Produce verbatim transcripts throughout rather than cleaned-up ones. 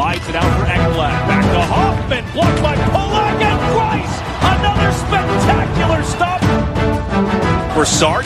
Slides it out for Ekblad. Back to Hoffman. Blocked by Pulock and Price. Another spectacular stop. Broussard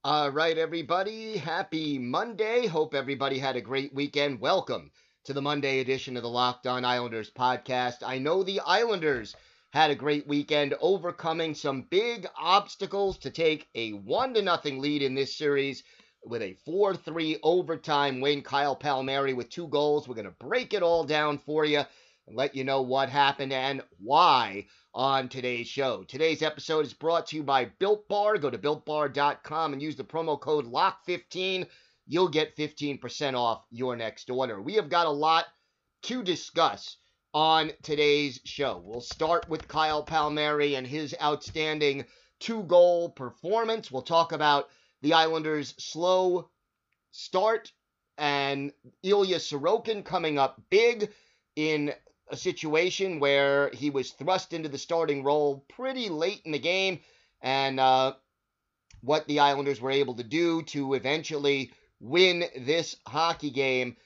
All right, everybody. Happy Monday. Hope everybody had a great weekend. Welcome to the Monday edition of the Locked On Islanders podcast. I know the Islanders had a great weekend, overcoming some big obstacles to take a one to nothing lead in this series with a four three overtime win. Kyle Palmieri with two goals. We're going to break it all down for you and let you know what happened and why on today's show. Today's episode is brought to you by Built Bar. Go to built bar dot com and use the promo code lock fifteen. You'll get fifteen percent off your next order. We have got a lot to discuss on today's show. We'll start with Kyle Palmieri and his outstanding two-goal performance. We'll talk about the Islanders' slow start and Ilya Sorokin coming up big in a situation where he was thrust into the starting role pretty late in the game, and uh, what the Islanders were able to do to eventually win this hockey game,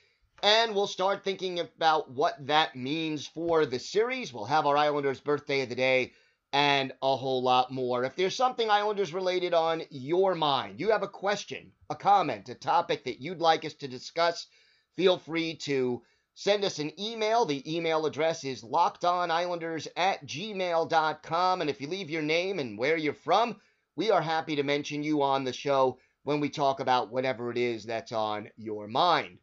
and we'll start thinking about what that means for the series. We'll have our Islanders birthday of the day and a whole lot more. If there's something Islanders related on your mind, you have a question, a comment, a topic that you'd like us to discuss, feel free to send us an email. The email address is locked on islanders at gmail dot com, and if you leave your name and where you're from, we are happy to mention you on the show when we talk about whatever it is that's on your mind.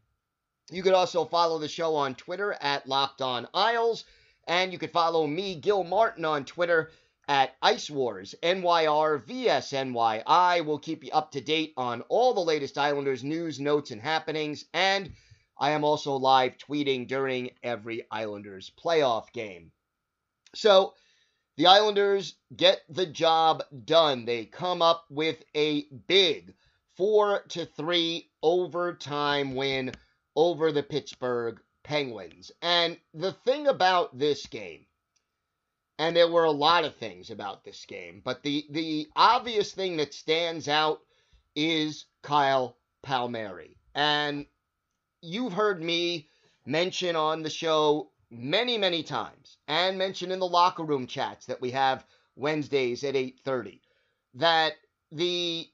You could also follow the show on Twitter at Locked On Isles, and you could follow me, Gil Martin, on Twitter at Ice Wars, N Y R V S N Y I. We'll keep you up to date on all the latest Islanders news, notes, and happenings, and I am also live tweeting during every Islanders playoff game. So, the Islanders get the job done. They come up with a big four to three overtime win over the Pittsburgh Penguins. And the thing about this game, and there were a lot of things about this game, but the, the obvious thing that stands out is Kyle Palmieri. And you've heard me mention on the show many, many times, and mention in the locker room chats that we have Wednesdays at eight thirty, that the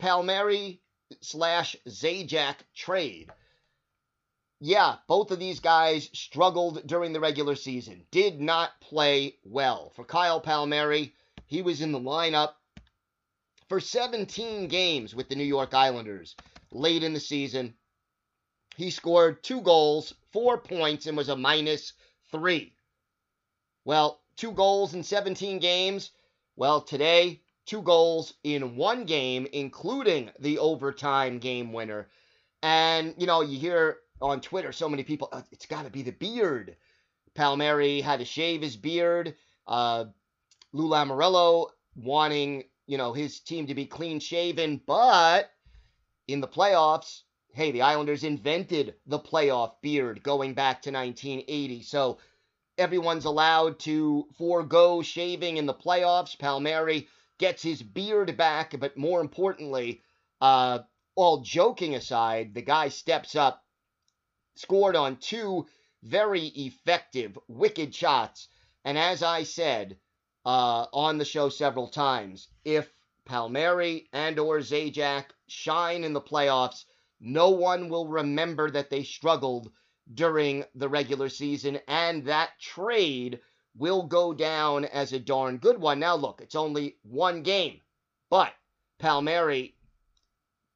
Palmieri slash Zajac trade. Yeah, both of these guys struggled during the regular season, did not play well. For Kyle Palmieri, he was in the lineup for seventeen games with the New York Islanders late in the season. He scored two goals, four points, and was a minus three. Well, two goals in seventeen games. Well, today, two goals in one game, including the overtime game winner. And, you know, you hear on Twitter so many people, oh, it's got to be the beard. Palmieri had to shave his beard. Uh, Lou Lamoriello wanting, you know, his team to be clean-shaven. But in the playoffs, hey, the Islanders invented the playoff beard going back to nineteen eighty. So everyone's allowed to forego shaving in the playoffs. Palmieri gets his beard back, but more importantly, uh, all joking aside, the guy steps up, scored on two very effective wicked shots, and as I said uh, on the show several times, if Palmieri and or Zajac shine in the playoffs, no one will remember that they struggled during the regular season, and that trade will go down as a darn good one. Now, look, it's only one game, but Palmieri,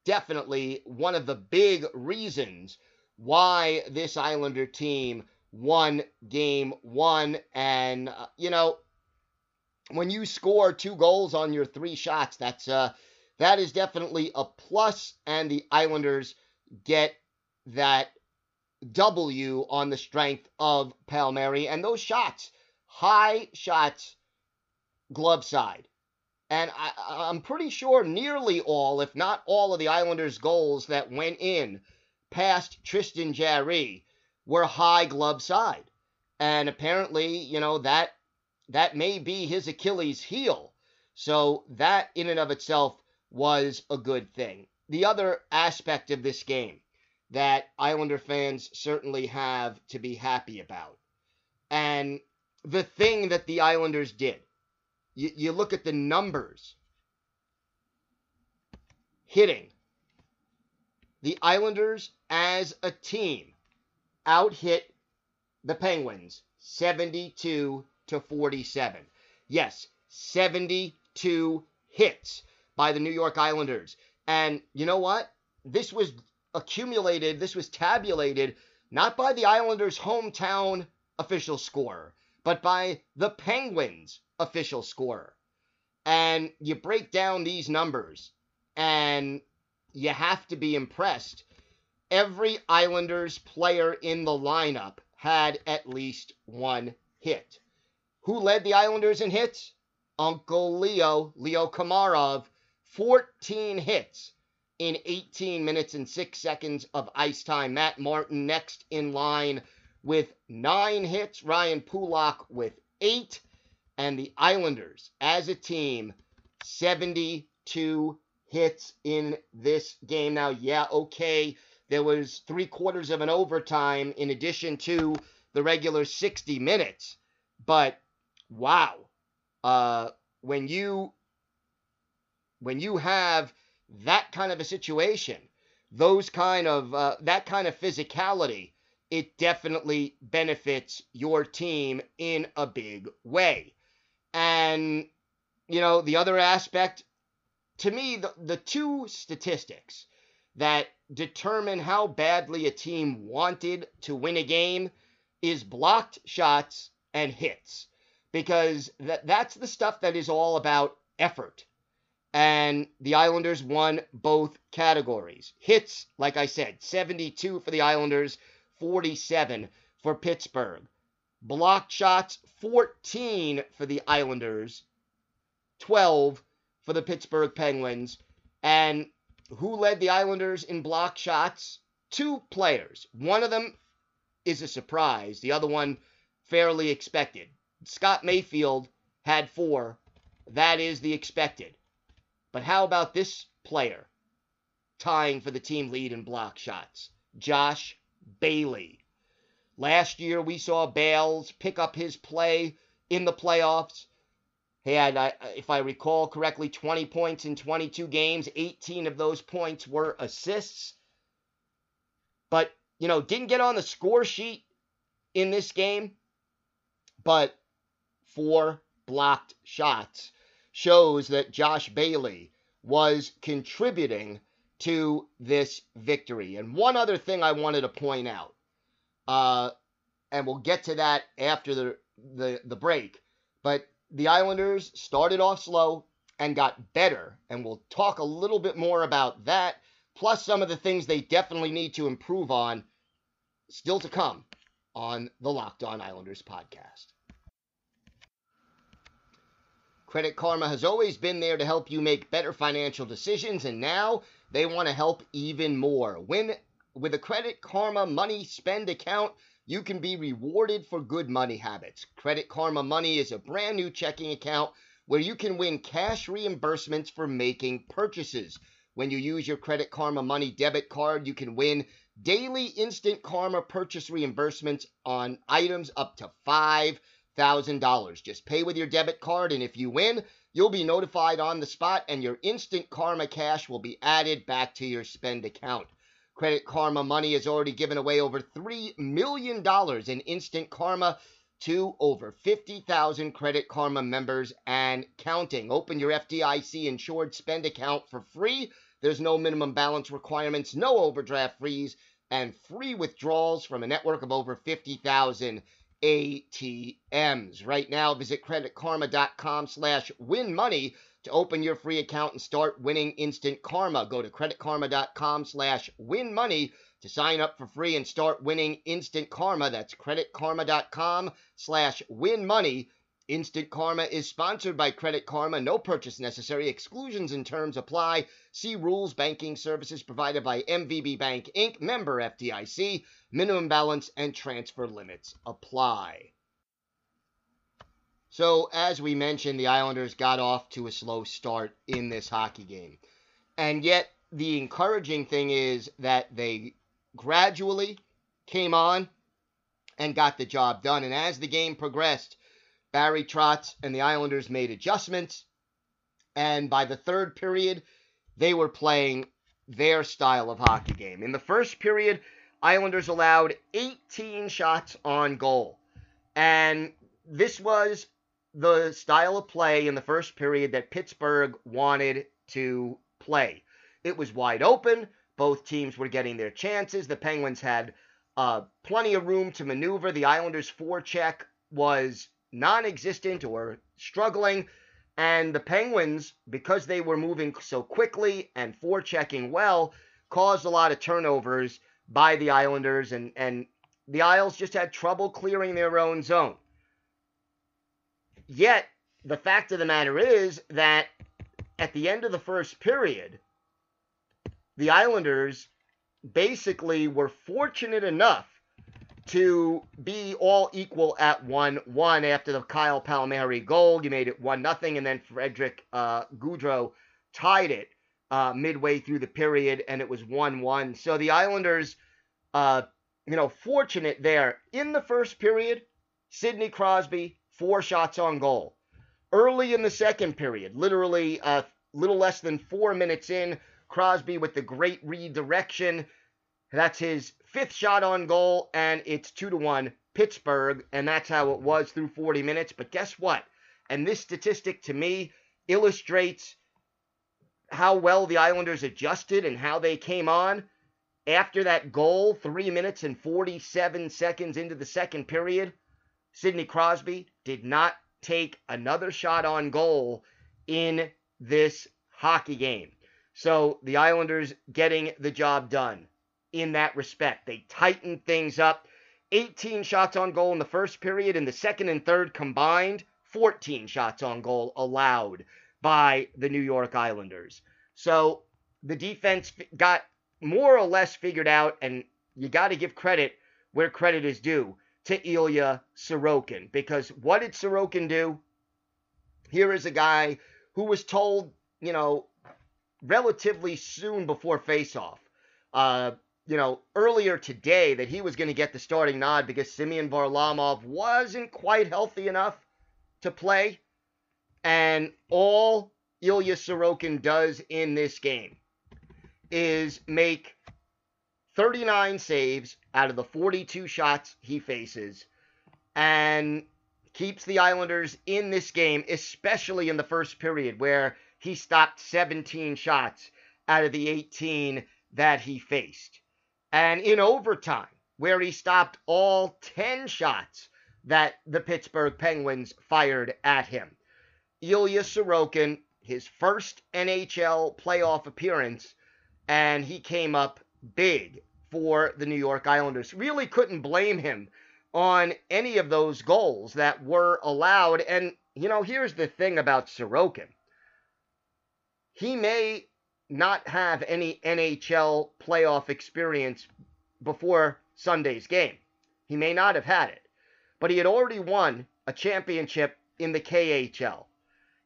definitely one of the big reasons why this Islander team won game one. And, uh, you know, when you score two goals on your three shots, that's uh, that is definitely a plus, and the Islanders get that W on the strength of Palmieri. And those shots, high shots, glove side. And I, I'm pretty sure nearly all, if not all, of the Islanders' goals that went in past Tristan Jarry were high glove side. And apparently, you know, that that may be his Achilles heel. So that in and of itself was a good thing. The other aspect of this game that Islander fans certainly have to be happy about, and the thing that the Islanders did, you, you look at the numbers, hitting. The Islanders as a team out-hit the Penguins seventy-two to forty-seven. Yes, seventy-two hits by the New York Islanders. And you know what? This was accumulated, this was tabulated, not by the Islanders' hometown official scorer, but by the Penguins' official scorer. And you break down these numbers, and you have to be impressed. Every Islanders player in the lineup had at least one hit. Who led the Islanders in hits? Uncle Leo, Leo Komarov, fourteen hits in eighteen minutes and six seconds of ice time. Matt Martin next in line with nine hits. Ryan Pulock with eight. And the Islanders, as a team, seventy-two hits in this game. Now, yeah, okay, there was three quarters of an overtime in addition to the regular sixty minutes. But, wow, uh, when you when you have that kind of a situation, those kind of uh, that kind of physicality, it definitely benefits your team in a big way. And, you know, the other aspect, to me, the, the two statistics that determine how badly a team wanted to win a game is blocked shots and hits, because that that's the stuff that is all about effort. And the Islanders won both categories. Hits, like I said, seventy-two for the Islanders, forty-seven for Pittsburgh. Blocked shots, fourteen for the Islanders, twelve for the Pittsburgh Penguins. And who led the Islanders in blocked shots? Two players. One of them is a surprise. The other one, fairly expected. Scott Mayfield had four. That is the expected. But how about this player tying for the team lead in block shots? Josh Bailey. Last year, we saw Bales pick up his play in the playoffs. He had, if I recall correctly, twenty points in twenty-two games. eighteen of those points were assists. But, you know, didn't get on the score sheet in this game. But four blocked shots shows that Josh Bailey was contributing to this victory. And one other thing I wanted to point out, uh, and we'll get to that after the, the, the break, but the Islanders started off slow and got better, and we'll talk a little bit more about that, plus some of the things they definitely need to improve on, still to come on the Locked On Islanders podcast. Credit Karma has always been there to help you make better financial decisions, and now they want to help even more. When, with a Credit Karma Money Spend account, you can be rewarded for good money habits. Credit Karma Money is a brand new checking account where you can win cash reimbursements for making purchases. When you use your Credit Karma Money debit card, you can win daily Instant Karma purchase reimbursements on items up to five thousand dollars. Just pay with your debit card, and if you win, you'll be notified on the spot, and your Instant Karma cash will be added back to your spend account. Credit Karma Money has already given away over three million dollars in Instant Karma to over fifty thousand Credit Karma members and counting. Open your F D I C-insured spend account for free. There's no minimum balance requirements, no overdraft fees, and free withdrawals from a network of over fifty thousand A T Ms. Right now, visit creditkarma.com slash win money to open your free account and start winning instant karma. Go to creditkarma.com slash win money to sign up for free and start winning instant karma. That's creditkarma.com slash win money. Instant Karma is sponsored by Credit Karma. No purchase necessary. Exclusions and terms apply. See rules. Banking services provided by M V B Bank, Incorporated. Member F D I C. Minimum balance and transfer limits apply. So, as we mentioned, the Islanders got off to a slow start in this hockey game. And yet, the encouraging thing is that they gradually came on and got the job done. And as the game progressed, Barry Trotz and the Islanders made adjustments, and by the third period, they were playing their style of hockey game. In the first period, Islanders allowed eighteen shots on goal, and this was the style of play in the first period that Pittsburgh wanted to play. It was wide open. Both teams were getting their chances. The Penguins had uh, plenty of room to maneuver. The Islanders' forecheck was non-existent or struggling, and the Penguins, because they were moving so quickly and forechecking well, caused a lot of turnovers by the Islanders, and, and the Isles just had trouble clearing their own zone. Yet, the fact of the matter is that at the end of the first period, the Islanders basically were fortunate enough to be all equal at one one after the Kyle Palmieri goal. You made it one nothing, and then Frederick uh, Gaudreau tied it uh, midway through the period, and it was one one. So the Islanders, uh, you know, fortunate there. In the first period, Sidney Crosby, four shots on goal. Early in the second period, literally a uh, little less than four minutes in, Crosby with the great redirection. That's his fifth shot on goal, and it's two to one Pittsburgh, and that's how it was through forty minutes. But guess what? And this statistic, to me, illustrates how well the Islanders adjusted and how they came on. After that goal, three minutes and forty-seven seconds into the second period, Sidney Crosby did not take another shot on goal in this hockey game. So the Islanders getting the job done in that respect. They tightened things up. eighteen shots on goal in the first period. In the second and third combined, fourteen shots on goal allowed by the New York Islanders. So the defense got more or less figured out, and you got to give credit where credit is due to Ilya Sorokin, because what did Sorokin do? Here is a guy who was told, you know, relatively soon before faceoff, uh, you know, earlier today that he was going to get the starting nod because Semyon Varlamov wasn't quite healthy enough to play. And all Ilya Sorokin does in this game is make thirty-nine saves out of the forty-two shots he faces and keeps the Islanders in this game, especially in the first period where he stopped seventeen shots out of the eighteen that he faced. And in overtime, where he stopped all ten shots that the Pittsburgh Penguins fired at him. Ilya Sorokin, his first N H L playoff appearance, and he came up big for the New York Islanders. Really couldn't blame him on any of those goals that were allowed. And, you know, here's the thing about Sorokin. He may not have any N H L playoff experience before Sunday's game. He may not have had it, but he had already won a championship in the K H L.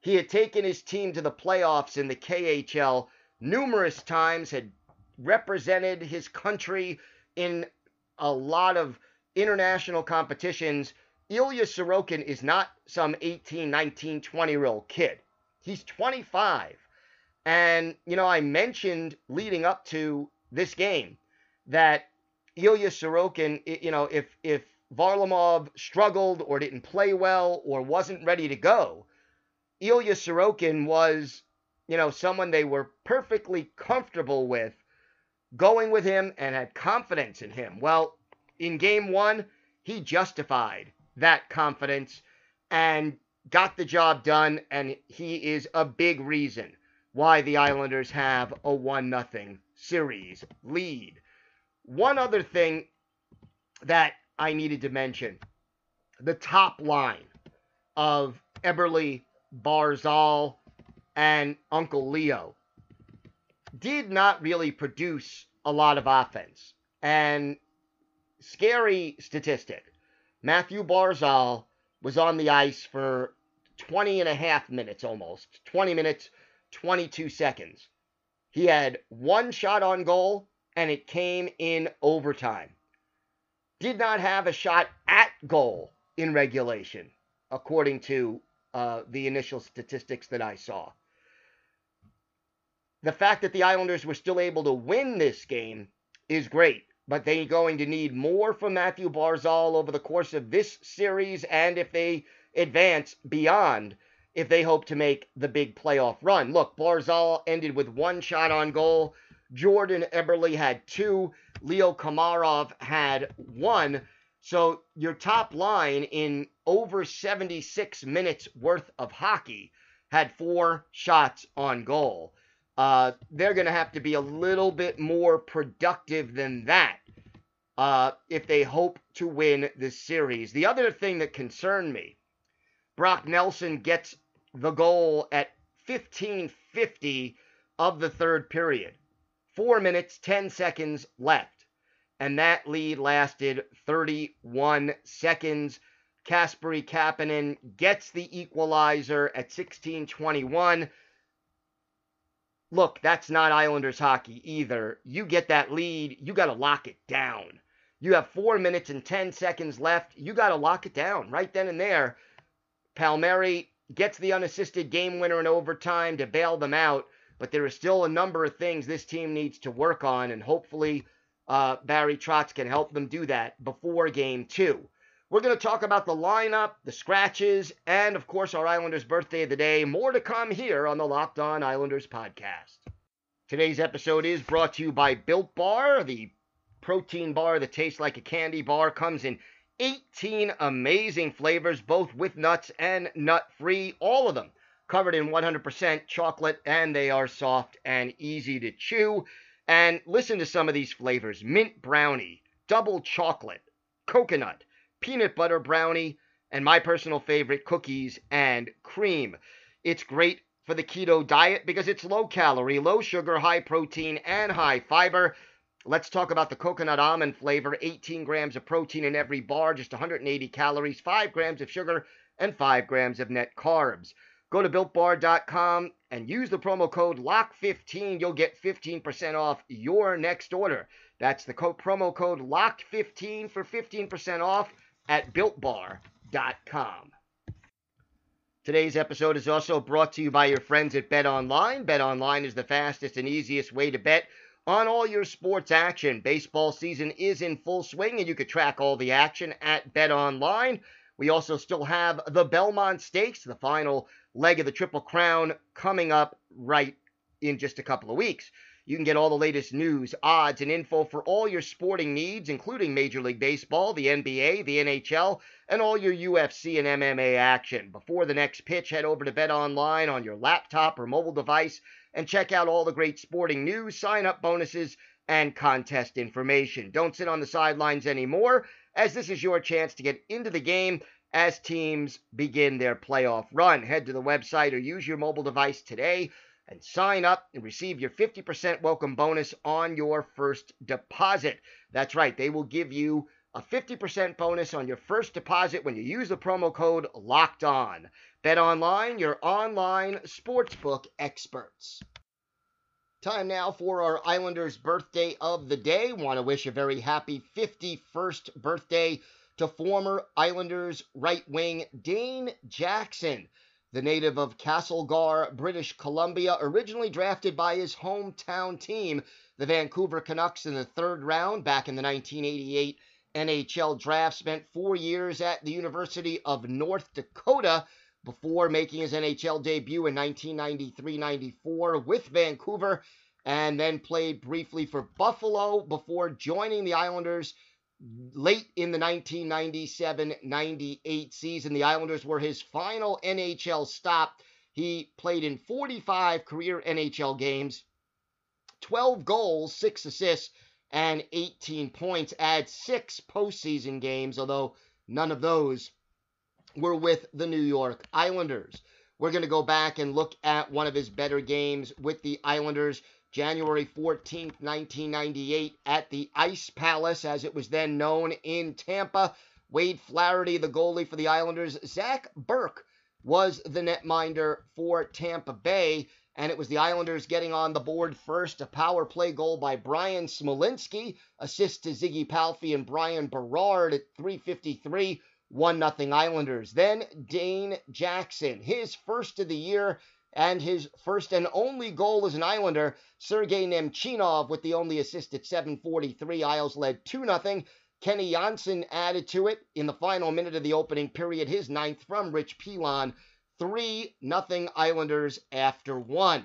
He had taken his team to the playoffs in the K H L numerous times, had represented his country in a lot of international competitions. Ilya Sorokin is not some eighteen, nineteen, twenty-year-old kid. He's twenty-five. And, you know, I mentioned leading up to this game that Ilya Sorokin, you know, if, if Varlamov struggled or didn't play well or wasn't ready to go, Ilya Sorokin was, you know, someone they were perfectly comfortable with going with him and had confidence in him. Well, in game one, he justified that confidence and got the job done, and he is a big reason why the Islanders have a one nothing series lead. One other thing that I needed to mention, the top line of Eberle, Barzal, and Uncle Leo did not really produce a lot of offense. And scary statistic, Matthew Barzal was on the ice for twenty and a half minutes almost, twenty minutes, twenty-two seconds. He had one shot on goal, and it came in overtime. Did not have a shot at goal in regulation, according to uh, the initial statistics that I saw. The fact that the Islanders were still able to win this game is great, but they're going to need more from Matthew Barzal over the course of this series, and if they advance beyond, if they hope to make the big playoff run. Look, Barzal ended with one shot on goal. Jordan Eberle had two. Leo Komarov had one. So your top line in over seventy-six minutes worth of hockey had four shots on goal. Uh, they're going to have to be a little bit more productive than that uh, if they hope to win this series. The other thing that concerned me, Brock Nelson gets the goal at fifteen fifty of the third period. Four minutes, ten seconds left. And that lead lasted thirty-one seconds. Kasperi Kapanen gets the equalizer at sixteen twenty-one. Look, that's not Islanders hockey either. You get that lead, you got to lock it down. You have four minutes and ten seconds left. You got to lock it down right then and there. Palmieri gets the unassisted game winner in overtime to bail them out, but there is still a number of things this team needs to work on, and hopefully uh, Barry Trotz can help them do that before game two. We're going to talk about the lineup, the scratches, and, of course, our Islanders' birthday of the day. More to come here on the Locked On Islanders podcast. Today's episode is brought to you by Built Bar, the protein bar that tastes like a candy bar. Comes in eighteen amazing flavors, both with nuts and nut-free. All of them covered in one hundred percent chocolate, and they are soft and easy to chew. And listen to some of these flavors. Mint brownie, double chocolate, coconut, peanut butter brownie, and my personal favorite, cookies and cream. It's great for the keto diet because it's low calorie, low sugar, high protein, and high fiber. Let's talk about the coconut almond flavor, eighteen grams of protein in every bar, just one hundred eighty calories, five grams of sugar, and five grams of net carbs. Go to built bar dot com and use the promo code lock fifteen. You'll get fifteen percent off your next order. That's the co- promo code lock fifteen for fifteen percent off at built bar dot com. Today's episode is also brought to you by your friends at BetOnline. BetOnline is the fastest and easiest way to bet on all your sports action. Baseball season is in full swing, and you can track all the action at BetOnline. We also still have the Belmont Stakes, the final leg of the Triple Crown, coming up right in just a couple of weeks. You can get all the latest news, odds, and info for all your sporting needs, including Major League Baseball, the N B A, the N H L, and all your U F C and M M A action. Before the next pitch, head over to BetOnline on your laptop or mobile device and check out all the great sporting news, sign-up bonuses, and contest information. Don't sit on the sidelines anymore, as this is your chance to get into the game as teams begin their playoff run. Head to the website or use your mobile device today and sign up and receive your fifty percent welcome bonus on your first deposit. That's right, they will give you a fifty percent bonus on your first deposit when you use the promo code LOCKEDON. BetOnline, your online sportsbook experts. Time now for our Islanders' birthday of the day. Want to wish a very happy fifty-first birthday to former Islanders right wing Dane Jackson. The native of Castlegar, British Columbia, originally drafted by his hometown team, the Vancouver Canucks, in the third round back in the nineteen eighty-eight N H L draft, spent four years at the University of North Dakota before making his N H L debut in nineteen ninety-three ninety-four with Vancouver, and then played briefly for Buffalo before joining the Islanders late in the nineteen ninety-seven ninety-eight season. The Islanders were his final N H L stop. He played in forty-five career N H L games, twelve goals, six assists, and eighteen points. Add six postseason games, although none of those were with the New York Islanders. We're going to go back and look at one of his better games with the Islanders, January fourteenth, nineteen ninety-eight, at the Ice Palace, as it was then known, in Tampa. Wade Flaherty, the goalie for the Islanders. Zach Burke was the netminder for Tampa Bay, and it was the Islanders getting on the board first. A power play goal by Brian Smolinski, assist to Ziggy Palffy and Brian Berard at three fifty-three. one nothing Islanders. Then Dane Jackson, his first of the year and his first and only goal as an Islander. Sergei Nemchinov with the only assist at seven forty-three. Isles led two nothing. Kenny Janssen added to it in the final minute of the opening period, his ninth from Rich Pilon. three nothing Islanders after one.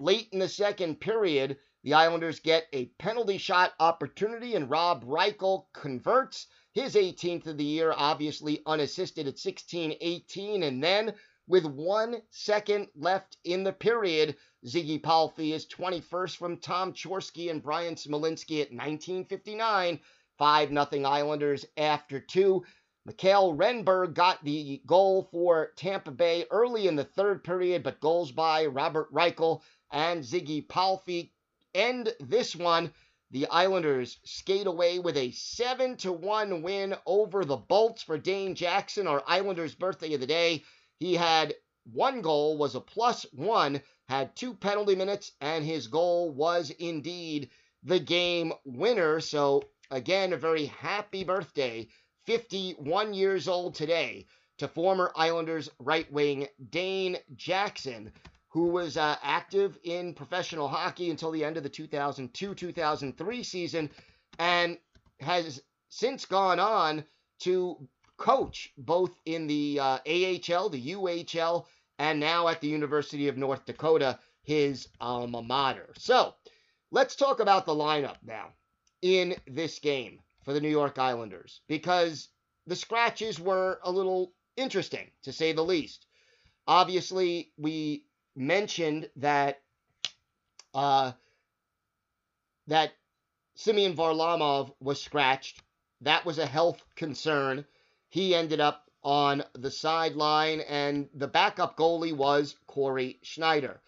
Late in the second period, the Islanders get a penalty shot opportunity, and Rob Reichel converts. His eighteenth of the year, obviously unassisted at sixteen eighteen. And then, with one second left in the period, Ziggy Palffy is twenty-first from Tom Chorsky and Brian Smolinski at nineteen fifty-nine. five nothing Islanders after two. Mikael Renberg got the goal for Tampa Bay early in the third period, but goals by Robert Reichel and Ziggy Palffy end this one. The Islanders skate away with a seven to one win over the Bolts. For Dane Jackson, our Islanders' birthday of the day, he had one goal, was a plus one, had two penalty minutes, and his goal was indeed the game winner. So, again, a very happy birthday, fifty-one years old today, to former Islanders right wing Dane Jackson, who was uh, active in professional hockey until the end of the two thousand two two thousand three season, and has since gone on to coach both in the uh, A H L, the U H L, and now at the University of North Dakota, his alma mater. So let's talk about the lineup now in this game for the New York Islanders, because the scratches were a little interesting, to say the least. Obviously, we mentioned that uh, that Semyon Varlamov was scratched. That was a health concern. He ended up on the sideline, and the backup goalie was Corey Schneider.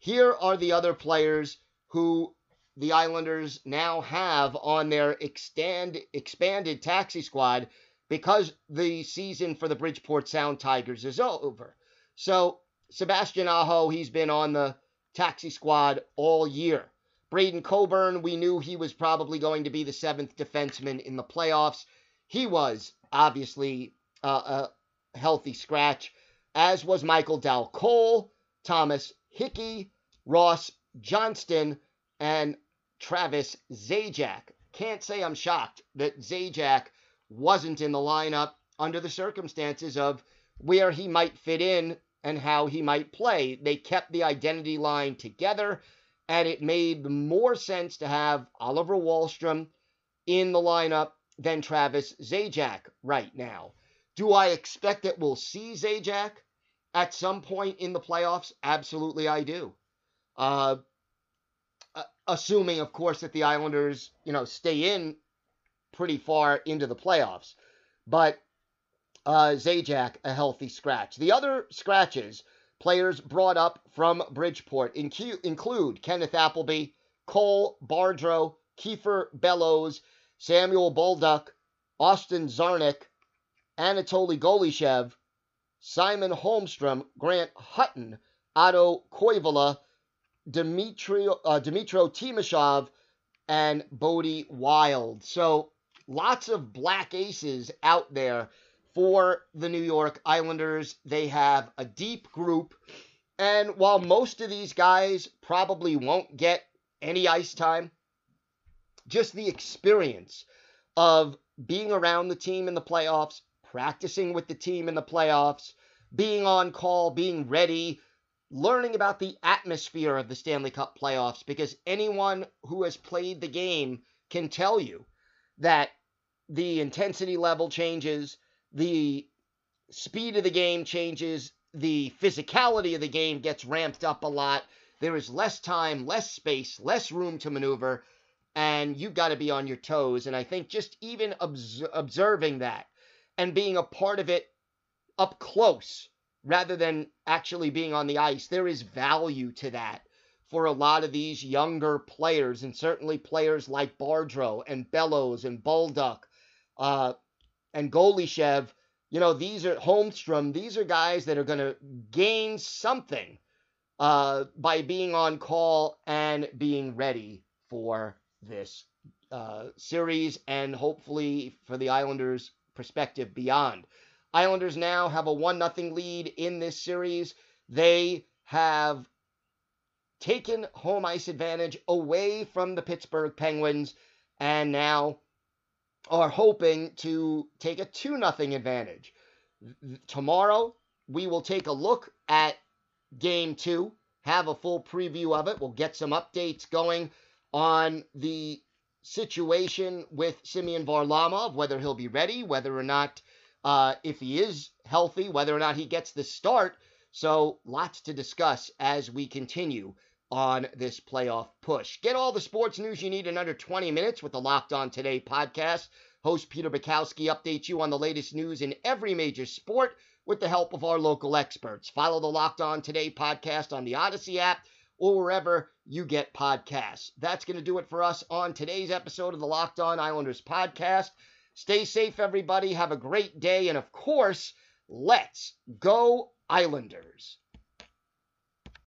Here are the other players who the Islanders now have on their extend, expanded taxi squad, because the season for the Bridgeport Sound Tigers is over. So, Sebastian Aho, he's been on the taxi squad all year. Braden Coburn, we knew he was probably going to be the seventh defenseman in the playoffs. He was, obviously, uh, a healthy scratch, as was Michael Dal-Cole, Thomas Hickey, Ross Johnston, and Travis Zajac. Can't say I'm shocked that Zajac wasn't in the lineup under the circumstances of where he might fit in and how he might play. They kept the identity line together, and it made more sense to have Oliver Wahlstrom in the lineup than Travis Zajac right now. Do I expect that we'll see Zajac at some point in the playoffs? Absolutely, I do. Uh, assuming, of course, that the Islanders, you know, stay in pretty far into the playoffs. But Uh, Zajac, a healthy scratch. The other scratches, players brought up from Bridgeport, incu- include Kenneth Appleby, Cole Bardreau, Kiefer Bellows, Samuel Bolduc, Austin Czarnik, Anatoly Golishev, Simon Holmstrom, Grant Hutton, Otto Koivula, Dmitro, uh, Dmitro Timoshov, and Bodie Wild. So lots of black aces out there for the New York Islanders. They have a deep group, and while most of these guys probably won't get any ice time, just the experience of being around the team in the playoffs, practicing with the team in the playoffs, being on call, being ready, learning about the atmosphere of the Stanley Cup playoffs, because anyone who has played the game can tell you that the intensity level changes, the speed of the game changes, the physicality of the game gets ramped up a lot. There is less time, less space, less room to maneuver, and you've got to be on your toes. And I think just even obs- observing that and being a part of it up close rather than actually being on the ice, there is value to that for a lot of these younger players, and certainly players like Gaudreau and Bellows and Bolduc uh, and Golishev. You know, these are Holmstrom. These are guys that are going to gain something uh, by being on call and being ready for this uh, series, and hopefully for the Islanders' perspective beyond. Islanders now have a one nothing lead in this series. They have taken home ice advantage away from the Pittsburgh Penguins, and now are hoping to take a two nothing advantage. Tomorrow, we will take a look at Game two, have a full preview of it. We'll get some updates going on the situation with Semyon Varlamov, whether he'll be ready, whether or not, uh, if he is healthy, whether or not he gets the start. So lots to discuss as we continue on this playoff push. Get all the sports news you need in under twenty minutes with the Locked On Today podcast. Host Peter Bukowski updates you on the latest news in every major sport with the help of our local experts. Follow the Locked On Today podcast on the Odyssey app or wherever you get podcasts. That's going to do it for us on today's episode of the Locked On Islanders podcast. Stay safe, everybody. Have a great day. And, of course, let's go Islanders.